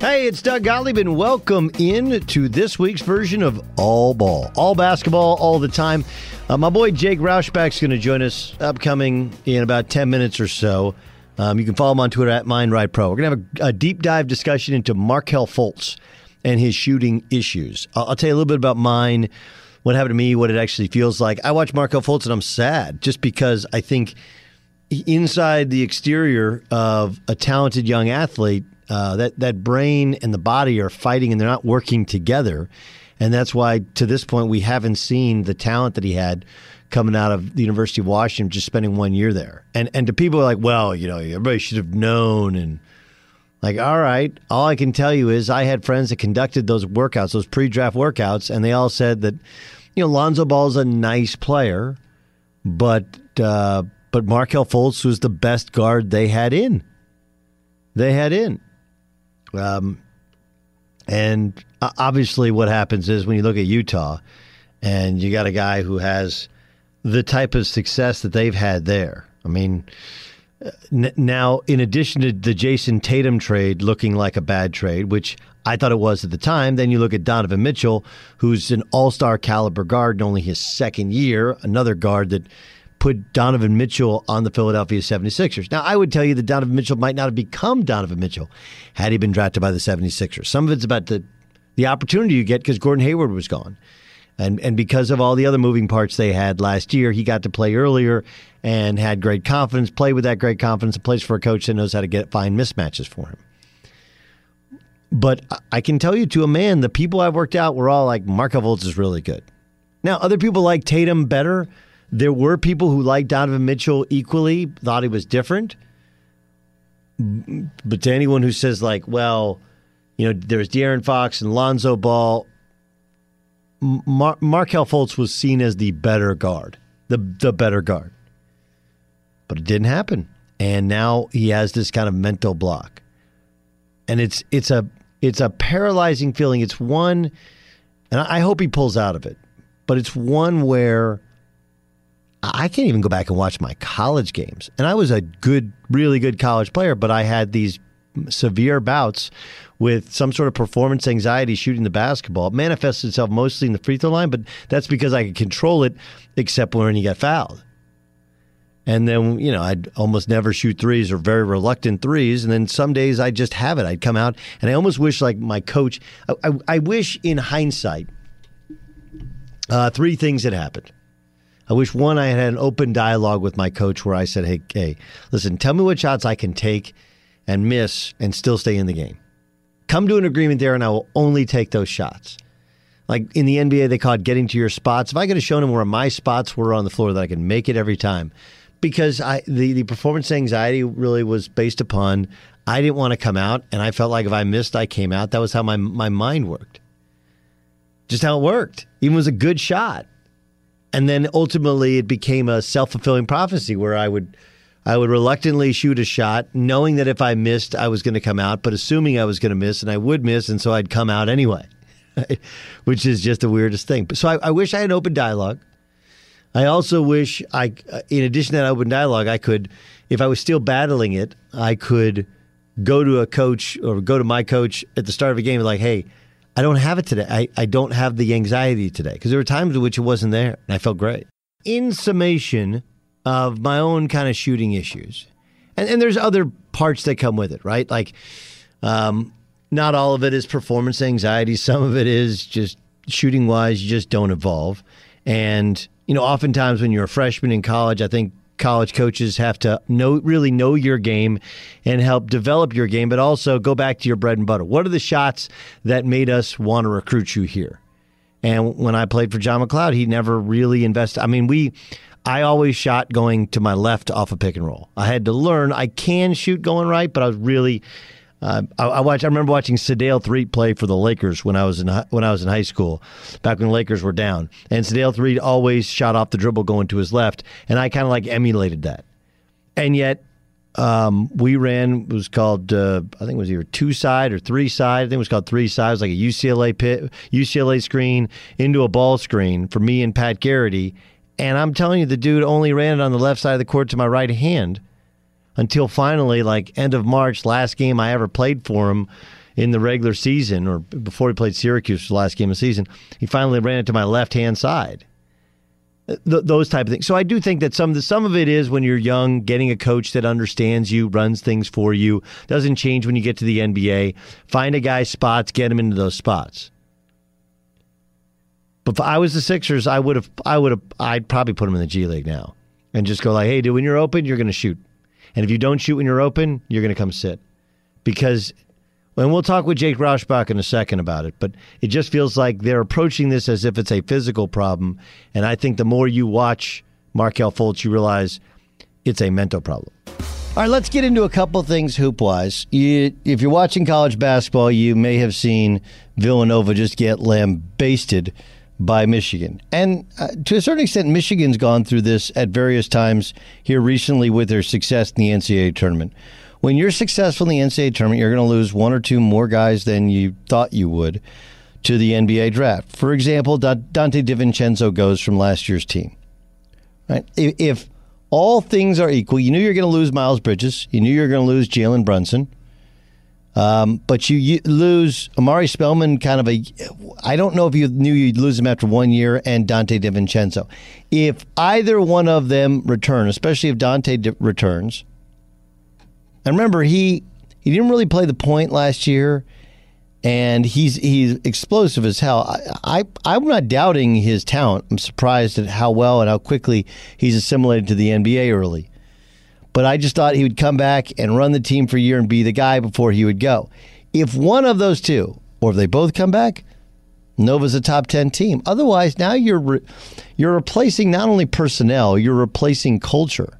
Hey, it's Doug Gottlieb, and welcome in to this week's version of All Ball. All basketball, all the time. My boy Jake Rauschback is going to join us upcoming in about 10 minutes or so. You can follow him on Twitter at MindRightPro. We're going to have a deep dive discussion into Markelle Fultz and his shooting issues. I'll tell you a little bit about mine, what happened to me, what it actually feels like. I watch Markelle Fultz, and I'm sad just because I think inside the exterior of a talented young athlete, that brain and the body are fighting and they're not working together. And that's why, to this point, we haven't seen the talent that he had coming out of the University of Washington, just spending 1 year there. And to people like, well, you know, everybody should have known. And like, all right, all I can tell you is I had friends that conducted those workouts, those pre-draft workouts, and they all said that, you know, Lonzo Ball's a nice player, but Markelle Fultz was the best guard they had in. And obviously what happens is when you look at Utah and you got a guy who has the type of success that they've had there. I mean, now, in addition to the Jason Tatum trade looking like a bad trade, which I thought it was at the time, then you look at Donovan Mitchell, who's an all-star caliber guard in only his second year, another guard that put Donovan Mitchell on the Philadelphia 76ers. Now, I would tell you that Donovan Mitchell might not have become Donovan Mitchell had he been drafted by the 76ers. Some of it's about the opportunity you get because Gordon Hayward was gone. And because of all the other moving parts they had last year, he got to play earlier and had great confidence, played with that great confidence, and plays for a coach that knows how to find mismatches for him. But I can tell you, to a man, the people I've worked out were all like, Markelle Fultz is really good. Now, other people like Tatum better. There were people who liked Donovan Mitchell equally, thought he was different. But to anyone who says, like, well, you know, there's De'Aaron Fox and Lonzo Ball, Markelle Fultz was seen as the better guard, the better guard. But it didn't happen. And now he has this kind of mental block. And it's a paralyzing feeling. It's one, and I hope he pulls out of it, but it's one where I can't even go back and watch my college games. And I was a good, really good college player, but I had these severe bouts with some sort of performance anxiety shooting the basketball. It manifested itself mostly in the free throw line, but that's because I could control it, except when you got fouled. And then, you know, I'd almost never shoot threes or very reluctant threes. And then some days I'd just have it. I'd come out, and I almost wish, like, my coach, I wish in hindsight, three things had happened. I wish, one, I had an open dialogue with my coach where I said, hey, listen, tell me what shots I can take and miss and still stay in the game. Come to an agreement there, and I will only take those shots. Like in the NBA, they call it getting to your spots. If I could have shown him where my spots were on the floor, that I can make it every time. Because the performance anxiety really was based upon I didn't want to come out, and I felt like if I missed, I came out. That was how my mind worked. Just how it worked. Even was a good shot. And then ultimately it became a self-fulfilling prophecy where I would reluctantly shoot a shot knowing that if I missed, I was going to come out, but assuming I was going to miss, and I would miss, and so I'd come out anyway, which is just the weirdest thing. So I wish I had an open dialogue. I also wish in addition to that open dialogue, I could, if I was still battling it, I could go to a coach or go to my coach at the start of a game and like, hey, I don't have it today. I don't have the anxiety today, because there were times in which it wasn't there, and I felt great. In summation of my own kind of shooting issues, and there's other parts that come with it, right? Like not all of it is performance anxiety. Some of it is just shooting-wise, you just don't evolve. And you know, oftentimes when you're a freshman in college, I think college coaches have to really know your game and help develop your game, but also go back to your bread and butter. What are the shots that made us want to recruit you here? And when I played for John McLeod, he never really invested. I mean, I always shot going to my left off a pick and roll. I had to learn I can shoot going right, but I was really. I remember watching Sedale Threatt play for the Lakers when I was in high school, back when the Lakers were down. And Sedale Threatt always shot off the dribble going to his left, and I kind of like emulated that. And yet, we ran it was called I think it was either two side or three side. I think it was called three side. It was like a UCLA screen into a ball screen for me and Pat Garrity. And I'm telling you, the dude only ran it on the left side of the court to my right hand. Until finally, like end of March, last game I ever played for him in the regular season, or before he played Syracuse for the last game of the season, he finally ran it to my left-hand side. Those type of things. So I do think that some of it is when you're young, getting a coach that understands you, runs things for you, doesn't change when you get to the NBA. Find a guy's spots, get him into those spots. But if I was the Sixers, I'd probably put him in the G League now and just go like, hey, dude, when you're open, you're going to shoot. And if you don't shoot when you're open, you're going to come sit. Because, and we'll talk with Jake Rauschback in a second about it, but it just feels like they're approaching this as if it's a physical problem. And I think the more you watch Markelle Fultz, you realize it's a mental problem. All right, let's get into a couple things hoop-wise. If you're watching college basketball, you may have seen Villanova just get lambasted by Michigan. And to a certain extent, Michigan's gone through this at various times here recently with their success in the NCAA tournament. When you're successful in the NCAA tournament, you're going to lose one or two more guys than you thought you would to the NBA draft. For example, Dante DiVincenzo goes from last year's team. Right? If all things are equal, you knew you're going to lose Miles Bridges. You knew you were going to lose Jalen Brunson. But you lose Amari Spellman, I don't know if you knew you'd lose him after 1 year, and Dante DiVincenzo. If either one of them return, especially if Dante returns, and remember, he didn't really play the point last year, and he's explosive as hell. I'm not doubting his talent. I'm surprised at how well and how quickly he's assimilated to the NBA early. But I just thought he would come back and run the team for a year and be the guy before he would go. If one of those two, or if they both come back, Nova's a top 10 team. Otherwise, now you're replacing not only personnel, you're replacing culture.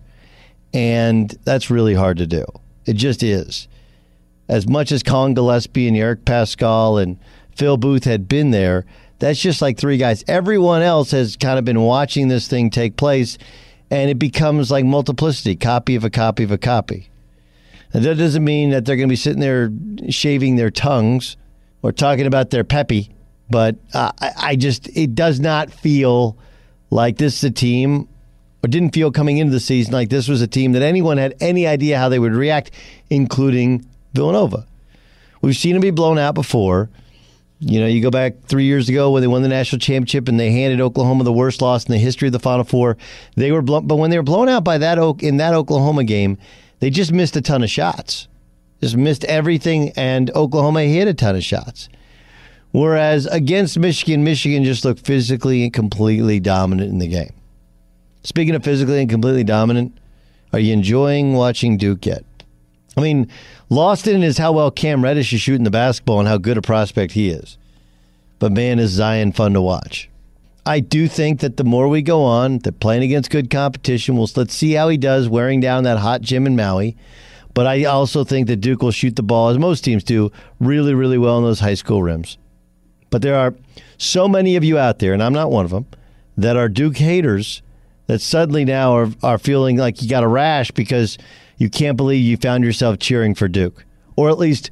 And that's really hard to do. It just is. As much as Colin Gillespie and Eric Pascal and Phil Booth had been there, that's just like three guys. Everyone else has kind of been watching this thing take place, and it becomes like multiplicity, copy of a copy of a copy. And that doesn't mean that they're going to be sitting there shaving their tongues or talking about their peppy, but it does not feel like this is a team, or didn't feel coming into the season like this was a team that anyone had any idea how they would react, including Villanova. We've seen them be blown out before. You know, you go back 3 years ago when they won the national championship and they handed Oklahoma the worst loss in the history of the Final Four. They were blown, but when they were blown out by that in that Oklahoma game, they just missed a ton of shots. Just missed everything, and Oklahoma hit a ton of shots. Whereas against Michigan, Michigan just looked physically and completely dominant in the game. Speaking of physically and completely dominant, are you enjoying watching Duke yet? I mean, lost in is how well Cam Reddish is shooting the basketball and how good a prospect he is. But man, is Zion fun to watch. I do think that the more we go on, they're playing against good competition. Let's see how he does wearing down that hot gym in Maui. But I also think that Duke will shoot the ball, as most teams do, really, really well in those high school rims. But there are so many of you out there, and I'm not one of them, that are Duke haters that suddenly now are feeling like you got a rash because you can't believe you found yourself cheering for Duke, or at least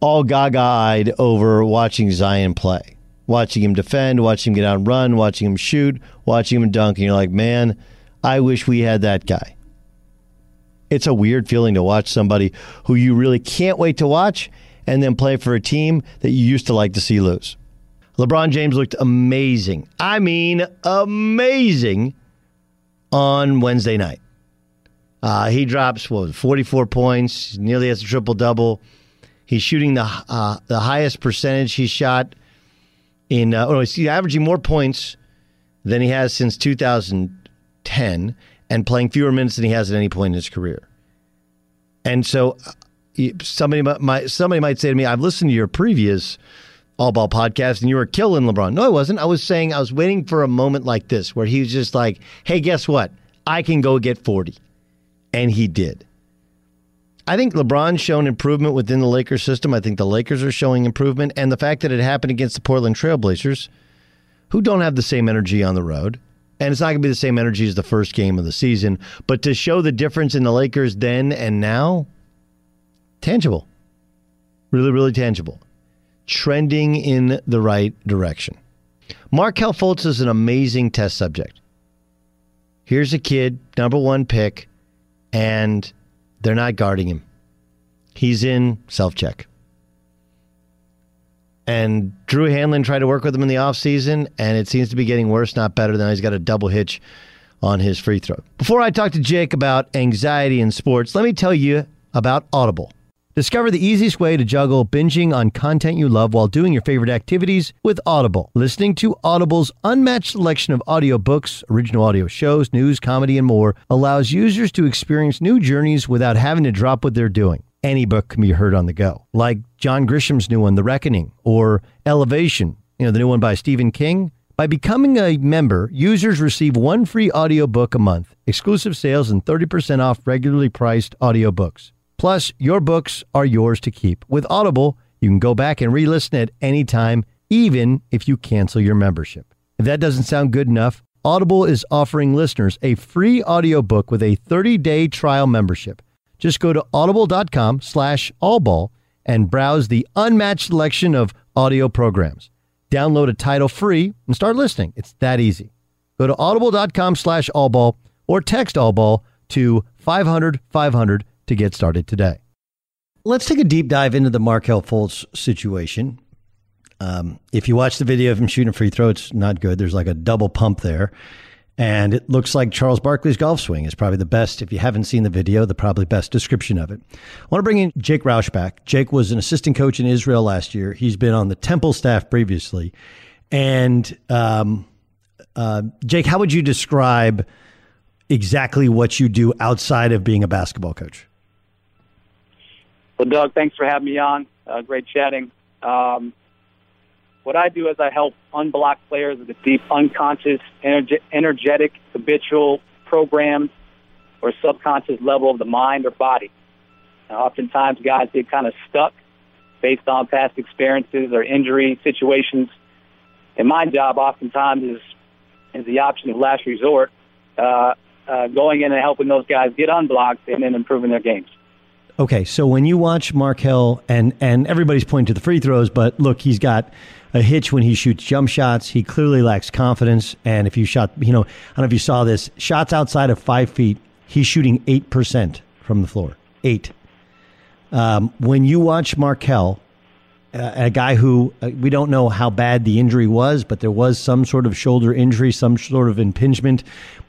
all gaga-eyed over watching Zion play, watching him defend, watching him get out and run, watching him shoot, watching him dunk, and you're like, man, I wish we had that guy. It's a weird feeling to watch somebody who you really can't wait to watch and then play for a team that you used to like to see lose. LeBron James looked amazing. I mean, amazing on Wednesday night. He drops, 44 points, nearly has a triple-double. He's shooting the highest percentage he shot in, he's averaging more points than he has since 2010 and playing fewer minutes than he has at any point in his career. And so somebody might say to me, I've listened to your previous All Ball podcast and you were killing LeBron. No, I wasn't. I was saying I was waiting for a moment like this where he was just like, hey, guess what? I can go get 40. And he did. I think LeBron's shown improvement within the Lakers system. I think the Lakers are showing improvement. And the fact that it happened against the Portland Trailblazers, who don't have the same energy on the road, and it's not going to be the same energy as the first game of the season, but to show the difference in the Lakers then and now, tangible. Really, really tangible. Trending in the right direction. Markelle Fultz is an amazing test subject. Here's a kid, number one pick, and they're not guarding him. He's in self-check. And Drew Hanlon tried to work with him in the offseason, and it seems to be getting worse, not better. Now he's got a double hitch on his free throw. Before I talk to Jake about anxiety in sports, let me tell you about Audible. Discover the easiest way to juggle binging on content you love while doing your favorite activities with Audible. Listening to Audible's unmatched selection of audiobooks, original audio shows, news, comedy, and more allows users to experience new journeys without having to drop what they're doing. Any book can be heard on the go, like John Grisham's new one, The Reckoning, or Elevation, the new one by Stephen King. By becoming a member, users receive one free audiobook a month, exclusive sales, and 30% off regularly priced audiobooks. Plus, your books are yours to keep. With Audible, you can go back and re-listen at any time, even if you cancel your membership. If that doesn't sound good enough, Audible is offering listeners a free audiobook with a 30-day trial membership. Just go to audible.com/allball and browse the unmatched selection of audio programs. Download a title free and start listening. It's that easy. Go to audible.com/allball or text allball to 500-500 to get started today. Let's take a deep dive into the Markelle Fultz situation. If you watch the video of him shooting a free throw, it's not good. There's like a double pump there. And it looks like Charles Barkley's golf swing is probably the best, if you haven't seen the video, the probably best description of it. I want to bring in Jake Rauschback. Jake was an assistant coach in Israel last year. He's been on the Temple staff previously. And Jake, how would you describe exactly what you do outside of being a basketball coach? Well, Doug, thanks for having me on. Great chatting. What I do is I help unblock players with a deep, unconscious, energetic, habitual, programmed, or subconscious level of the mind or body. Now, oftentimes, guys get kind of stuck based on past experiences or injury situations. And my job oftentimes is the option of last resort, going in and helping those guys get unblocked and then improving their games. Okay, so when you watch Markelle, and everybody's pointing to the free throws, but look, he's got a hitch when he shoots jump shots. He clearly lacks confidence. And if you shot, I don't know if you saw this, shots outside of 5 feet, he's shooting 8% from the floor. 8. When you watch Markelle, a guy who we don't know how bad the injury was, but there was some sort of shoulder injury, some sort of impingement,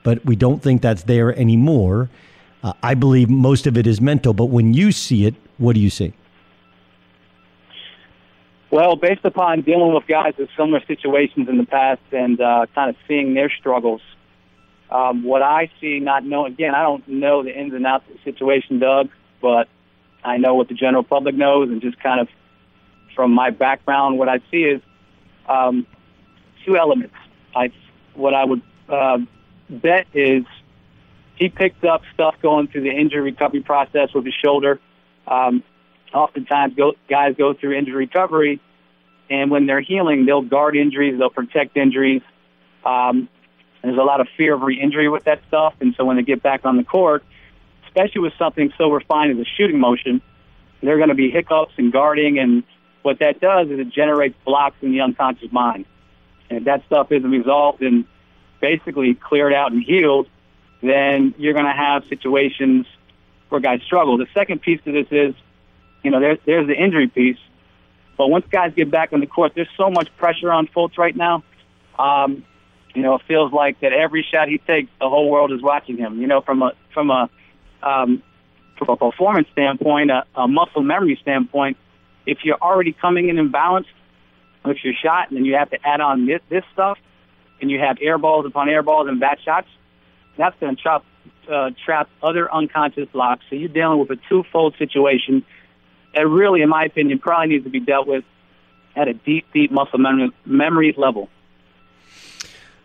but we don't think that's there anymore. I believe most of it is mental, but when you see it, what do you see? Well, based upon dealing with guys with similar situations in the past and kind of seeing their struggles, what I see, I don't know the ins and outs of the situation, Doug, but I know what the general public knows, and just kind of from my background, what I see is two elements. What I would bet is he picked up stuff going through the injury recovery process with his shoulder. Oftentimes guys go through injury recovery, and when they're healing, they'll guard injuries, they'll protect injuries. There's a lot of fear of re-injury with that stuff, and so when they get back on the court, especially with something so refined as a shooting motion, there are going to be hiccups and guarding, and what that does is it generates blocks in the unconscious mind. And if that stuff isn't resolved and basically cleared out and healed, then you're going to have situations where guys struggle. The second piece to this is, there's the injury piece, but once guys get back on the court, there's so much pressure on Fultz right now. It feels like that every shot he takes, the whole world is watching him. From a performance standpoint, a muscle memory standpoint, if you're already coming in imbalanced with your shot, and then you have to add on this stuff, and you have air balls upon air balls and bad shots, that's going to trap other unconscious blocks. So you're dealing with a twofold situation that really, in my opinion, probably needs to be dealt with at a deep muscle memory level.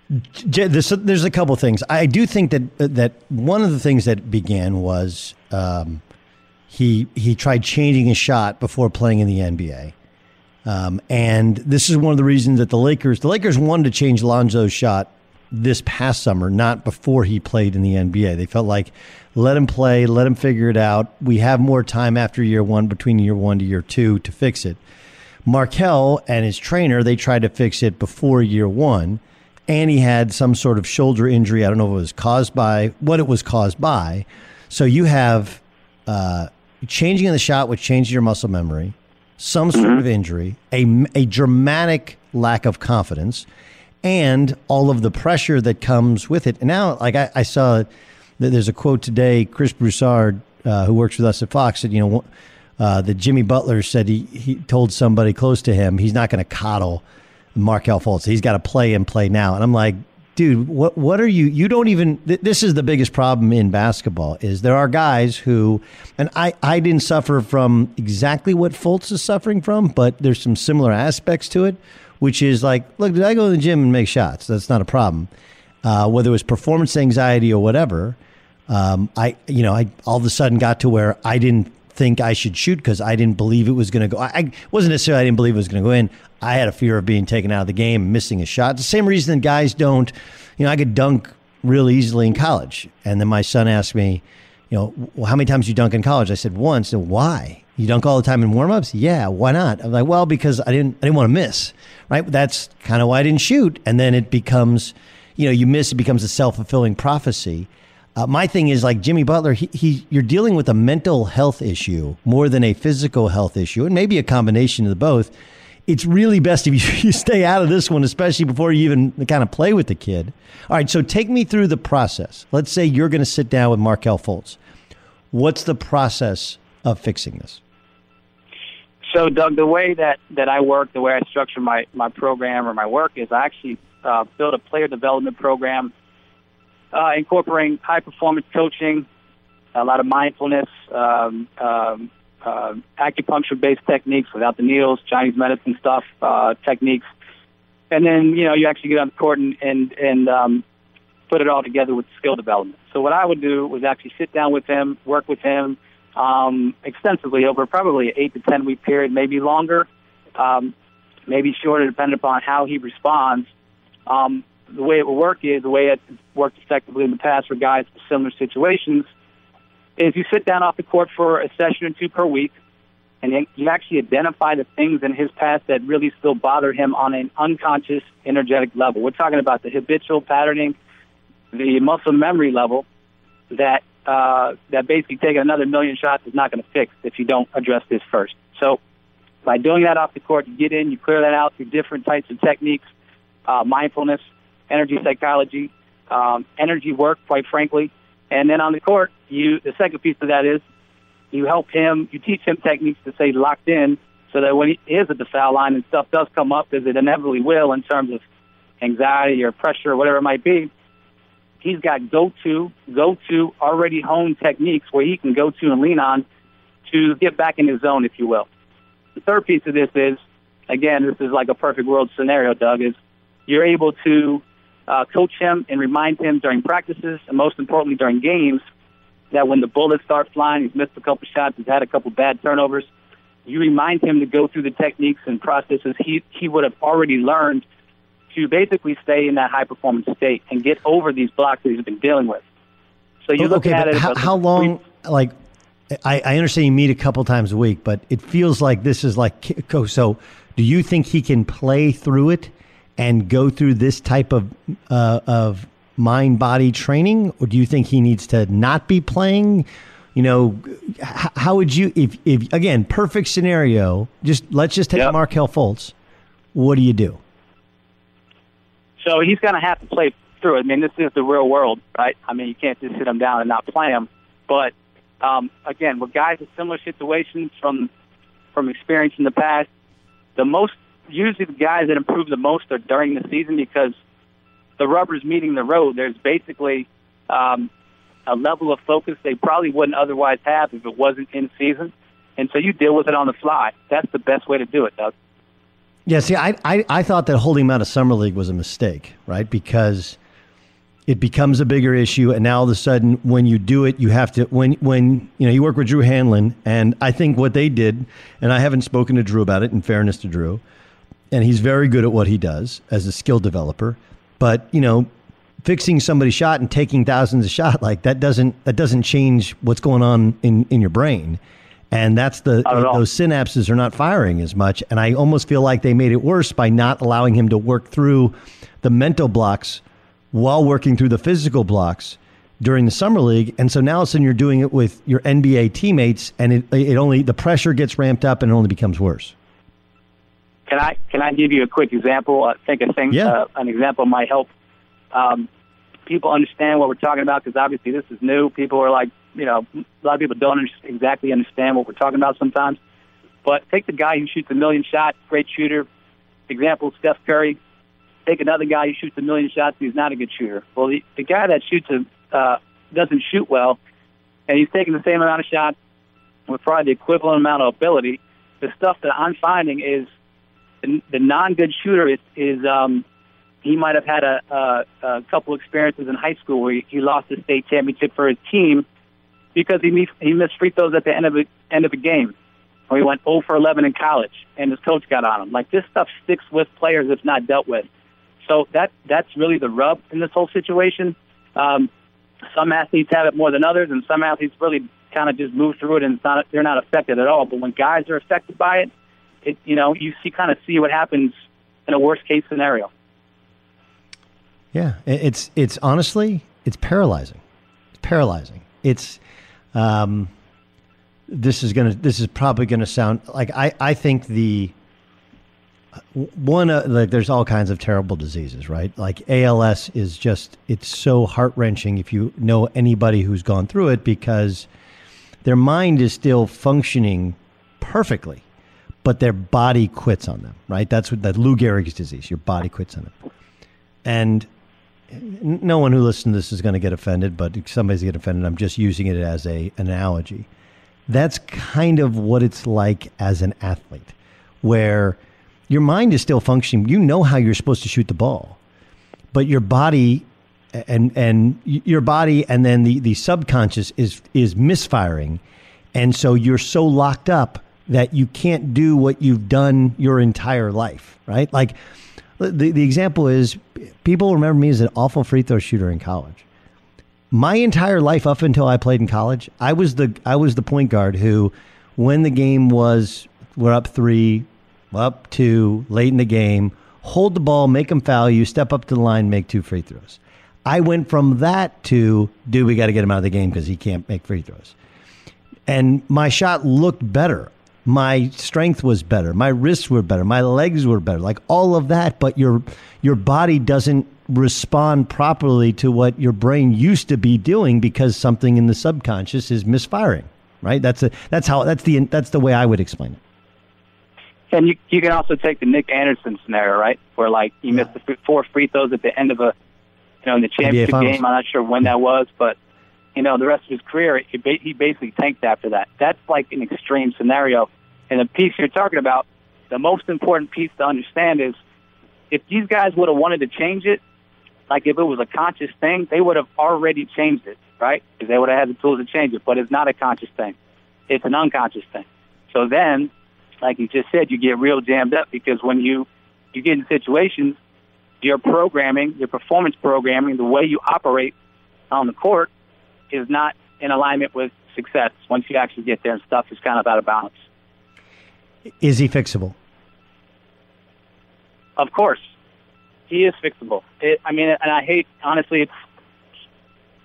There's a couple things. I do think that one of the things that began was he tried changing his shot before playing in the NBA. And this is one of the reasons that the Lakers wanted to change Lonzo's shot this past summer, not before he played in the NBA. They felt like, let him play, let him figure it out. We have more time after year one, between year one to year two, to fix it. Markelle and his trainer, they tried to fix it before year one. And he had some sort of shoulder injury. I don't know if it was caused by what it was caused by. So you have changing the shot, which changes your muscle memory, some sort of injury, a dramatic lack of confidence, and all of the pressure that comes with it. And now, like I saw, there's a quote today. Chris Broussard, who works with us at Fox, said, that Jimmy Butler said he told somebody close to him he's not going to coddle Markelle Fultz. He's got to play now. And I'm like, dude, what are you? You don't even, this is the biggest problem in basketball, is there are guys who, and I didn't suffer from exactly what Fultz is suffering from, but there's some similar aspects to it, which is like, look, did I go to the gym and make shots? That's not a problem. Whether it was performance anxiety or whatever, I all of a sudden got to where I didn't think I should shoot because I didn't believe it was going to go. I wasn't necessarily, I didn't believe it was going to go in. I had a fear of being taken out of the game and missing a shot. It's the same reason guys don't, I could dunk real easily in college. And then my son asked me, well, how many times you dunk in college? I said, once. And why? You dunk all the time in warm-ups? Yeah. Why not? I'm like, well, because I didn't want to miss, right? That's kind of why I didn't shoot. And then it becomes, you miss, it becomes a self-fulfilling prophecy. My thing is, like Jimmy Butler, you're dealing with a mental health issue more than a physical health issue, and maybe a combination of the both. It's really best if you stay out of this one, especially before you even kind of play with the kid. All right, so take me through the process. Let's say you're going to sit down with Markelle Fultz. What's the process of fixing this? So, Doug, the way that I work, the way I structure my program or my work is I actually build a player development program incorporating high-performance coaching, a lot of mindfulness, acupuncture-based techniques without the needles, Chinese medicine stuff, techniques, And then, you know, you actually get on the court and put it all together with skill development. So what I would do was actually sit down with him, work with him extensively over probably an 8 to 10-week period, maybe longer, maybe shorter, depending upon how he responds. The way it will work is, the way it worked effectively in the past for guys in similar situations, is you sit down off the court for a session or two per week, and you actually identify the things in his past that really still bother him on an unconscious, energetic level. We're talking about the habitual patterning, the muscle memory level, that basically taking another million shots is not going to fix if you don't address this first. So by doing that off the court, you get in, you clear that out through different types of techniques, mindfulness, energy psychology, energy work, quite frankly. And then on the court, the second piece of that is, you help him, you teach him techniques to stay locked in so that when he is at the foul line and stuff does come up, as it inevitably will in terms of anxiety or pressure or whatever it might be, he's got go-to, already honed techniques where he can go to and lean on to get back in his zone, if you will. The third piece of this is, again, this is like a perfect world scenario, Doug, is you're able to coach him and remind him during practices and most importantly during games that when the bullets start flying, he's missed a couple shots, he's had a couple bad turnovers, you remind him to go through the techniques and processes he would have already learned to basically stay in that high-performance state and get over these blocks that he's been dealing with. So you look at it... How long, like, I understand you meet a couple times a week, but it feels like this is like... So do you think he can play through it and go through this type of mind-body training, or do you think he needs to not be playing? You know, how would you, if again, perfect scenario, let's take Markelle Fultz, what do you do? So he's going to have to play through it. I mean, this is the real world, right? I mean, you can't just sit him down and not play him. But, again, with guys in similar situations from experience in the past, usually the guys that improve the most are during the season because the rubber's meeting the road. There's basically a level of focus they probably wouldn't otherwise have if it wasn't in season. And so you deal with it on the fly. That's the best way to do it, Doug. Yeah, see, I thought that holding him out of Summer League was a mistake, right? Because it becomes a bigger issue, and now all of a sudden when you do it, you have to, when you know, you work with Drew Hanlon, and I think what they did, and I haven't spoken to Drew about it, in fairness to Drew, and he's very good at what he does as a skill developer, but, you know, fixing somebody's shot and taking thousands of shots, like, that doesn't change what's going on in your brain. And that's those synapses are not firing as much. And I almost feel like they made it worse by not allowing him to work through the mental blocks while working through the physical blocks during the summer league. And so now all of a sudden you're doing it with your NBA teammates, and the pressure gets ramped up and it only becomes worse. Can I give you a quick example? I think an example might help people understand what we're talking about, because obviously this is new. People are like, you know, a lot of people don't exactly understand what we're talking about sometimes. But take the guy who shoots a million shots, great shooter. Example, Steph Curry. Take another guy who shoots a million shots, he's not a good shooter. Well, the guy that doesn't shoot well, and he's taking the same amount of shots with probably the equivalent amount of ability, the stuff that I'm finding is, the non-good shooter is he might have had a couple experiences in high school where he lost the state championship for his team because he missed free throws at the end of a game, or he went 0 for 11 in college and his coach got on him. Like, this stuff sticks with players if not dealt with. So that's really the rub in this whole situation. Some athletes have it more than others, and some athletes really kind of just move through it and they're not affected at all. But when guys are affected by it, you see what happens in a worst case scenario. Yeah, it's honestly, it's paralyzing. It's paralyzing. It's this is probably gonna sound like, I think there's all kinds of terrible diseases, right? Like ALS is just, it's so heart-wrenching if you know anybody who's gone through it, because their mind is still functioning perfectly, but their body quits on them, right? That's what that Lou Gehrig's disease, your body quits on it. And no one who listens to this is going to get offended, but if somebody's getting offended, I'm just using it as an analogy. That's kind of what it's like as an athlete, where your mind is still functioning. You know how you're supposed to shoot the ball, but your body and then the subconscious is misfiring. And so you're so locked up that you can't do what you've done your entire life, right? Like the example is, people remember me as an awful free throw shooter in college. My entire life up until I played in college, I was the point guard who, when the game was, we're up 3, up 2, late in the game, hold the ball, make them foul you, step up to the line, make 2 free throws. I went from that to, dude, we got to get him out of the game because he can't make free throws. And my shot looked better. My strength was better. My wrists were better. My legs were better. Like all of that, but your body doesn't respond properly to what your brain used to be doing because something in the subconscious is misfiring, right? That's the way I would explain it. And you can also take the Nick Anderson scenario, right? Where like he missed the 4 free throws at the end of in the championship game. I'm not sure when that was, but the rest of his career, he basically tanked after that. That's like an extreme scenario. And the piece you're talking about, the most important piece to understand is if these guys would have wanted to change it, like if it was a conscious thing, they would have already changed it, right? Because they would have had the tools to change it. But it's not a conscious thing. It's an unconscious thing. So then, like you just said, you get real jammed up because when you get in situations, your programming, your performance programming, the way you operate on the court, is not in alignment with success. Once you actually get there and stuff, is kind of out of balance. Is he fixable? Of course. He is fixable. And I hate, honestly,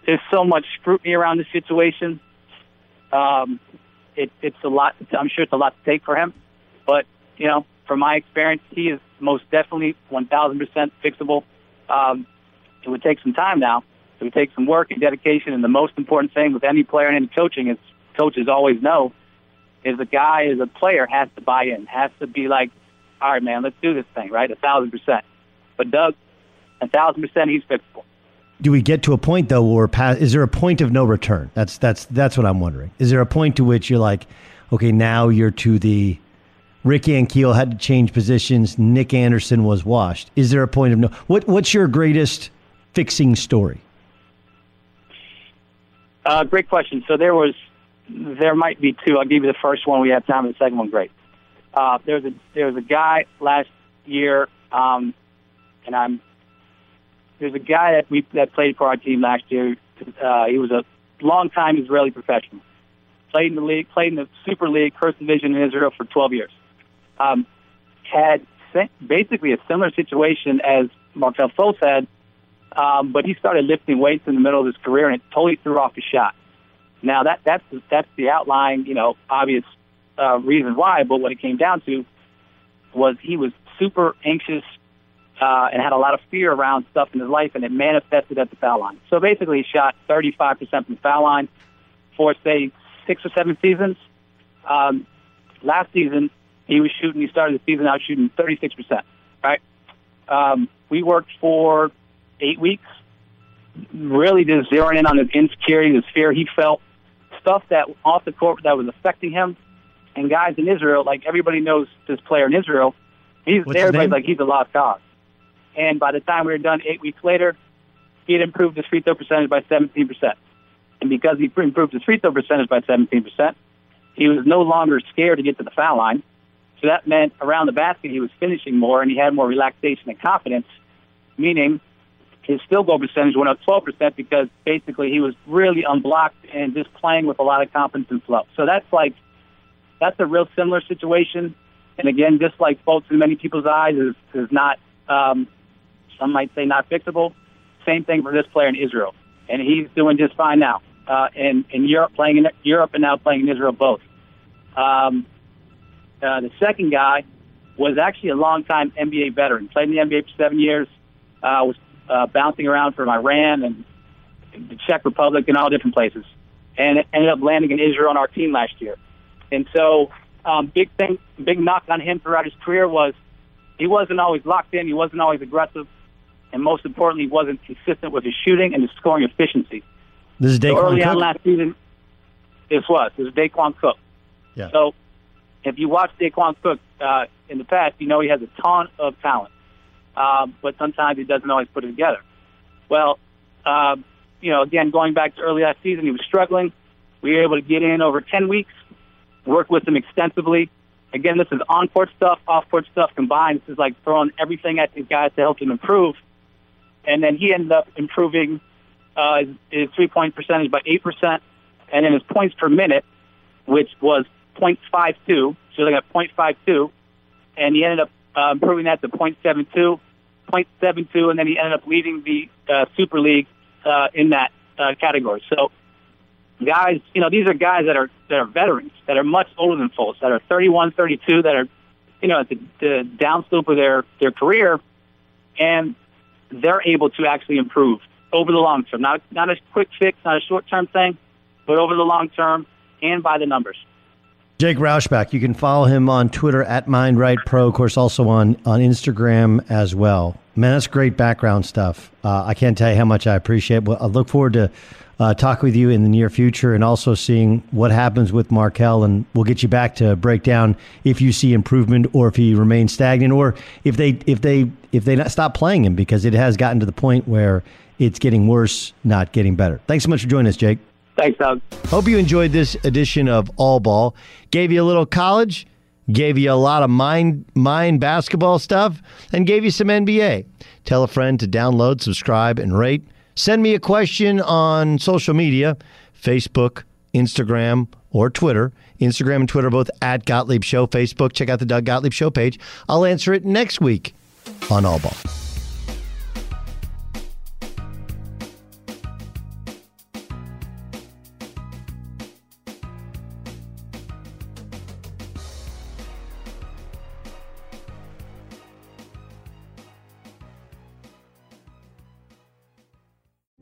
there's so much scrutiny around this situation. It's a lot. I'm sure it's a lot to take for him. But, from my experience, he is most definitely 1,000% fixable. It would take some time now. It would take some work and dedication, and the most important thing with any player and any coaching, as coaches always know, is a player has to buy in, has to be like, all right, man, let's do this thing, right? 1,000%. But Doug, 1,000%, he's fixable. Do we get to a point, though, where is there a point of no return? That's what I'm wondering. Is there a point to which you're like, okay, now you're to the Ricky Ankiel had to change positions, Nick Anderson was washed. Is there a point of no? What's your greatest fixing story? Great question. So there might be two. I'll give you the first one. We have time for the second one. Great. There was a guy last year, there's a guy that played for our team last year. He was a longtime Israeli professional. Played in the league, played in the Super League, first division in Israel for 12 years. Had basically a similar situation as Markelle Fultz had. But he started lifting weights in the middle of his career, and it totally threw off his shot. Now, that's the outlying, obvious reason why. But what it came down to was he was super anxious and had a lot of fear around stuff in his life, and it manifested at the foul line. So basically, he shot 35% from the foul line for, say, 6 or 7 seasons. Last season, he started the season out shooting 36%, right? We worked for 8 weeks, really just zeroing in on his insecurity, his fear he felt, stuff that off the court that was affecting him. And guys in Israel, like everybody knows this player in Israel, everybody's like he's a lost cause. And by the time we were done 8 weeks later, he had improved his free throw percentage by 17%. And because he improved his free throw percentage by 17%, he was no longer scared to get to the foul line. So that meant around the basket he was finishing more, and he had more relaxation and confidence, meaning his field goal percentage went up 12% because basically he was really unblocked and just playing with a lot of confidence and flow. So that's a real similar situation. And again, just like Fultz in many people's eyes is not, some might say not fixable. Same thing for this player in Israel. And he's doing just fine now. In Europe, playing in Europe and now playing in Israel both. The second guy was actually a longtime NBA veteran. Played in the NBA for 7 years, was bouncing around from Iran and the Czech Republic and all different places, and ended up landing in Israel on our team last year. And so, big knock on him throughout his career was he wasn't always locked in, he wasn't always aggressive, and most importantly, he wasn't consistent with his shooting and his scoring efficiency. This is Daquan Cook? So early on last season, this was Daquan Cook. Yeah. So, if you watch Daquan Cook, in the past, you know he has a ton of talent. But sometimes he doesn't always put it together. Well, you know, again, going back to early last season, he was struggling. We were able to get in over 10 weeks, work with him extensively. Again, this is on-court stuff, off-court stuff combined. This is like throwing everything at these guys to help him improve. And then he ended up improving his three-point percentage by 8%, and then his points per minute, which was 0.52. So they got 0.52, and he ended up improving that to 0.72. 0.72, and then he ended up leading the Super League in that category. So, guys, you know, these are guys that are veterans, that are much older than Fultz, that are 31, 32, that are, you know, at the downslope of their career, and they're able to actually improve over the long term. Not a quick fix, not a short-term thing, but over the long term and by the numbers. Jake Rauschback, you can follow him on Twitter at MindRightPro, of course, also on Instagram as well. Man, that's great background stuff. I can't tell you how much I appreciate it. Well, I look forward to talking with you in the near future and also seeing what happens with Markelle, and we'll get you back to break down if you see improvement or if he remains stagnant or if they not stop playing him, because it has gotten to the point where it's getting worse, not getting better. Thanks so much for joining us, Jake. Thanks, Doug. Hope you enjoyed this edition of All Ball. Gave you a little college, gave you a lot of mind basketball stuff, and gave you some NBA. Tell a friend to download, subscribe, and rate. Send me a question on social media, Facebook, Instagram, or Twitter. Instagram and Twitter are both at Gottlieb Show. Facebook, check out the Doug Gottlieb Show page. I'll answer it next week on All Ball.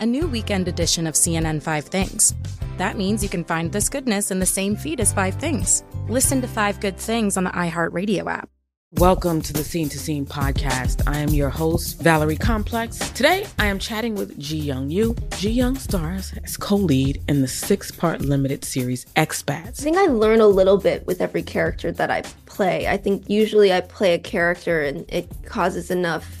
a new weekend edition of CNN 5 Things. That means you can find this goodness in the same feed as 5 Things. Listen to 5 Good Things on the iHeartRadio app. Welcome to the Scene to Scene podcast. I am your host, Valerie Complex. Today, I am chatting with Ji Young Yoo. Ji Young stars as co-lead in the 6-part limited series, Expats. I think I learn a little bit with every character that I play. I think usually I play a character and it causes enough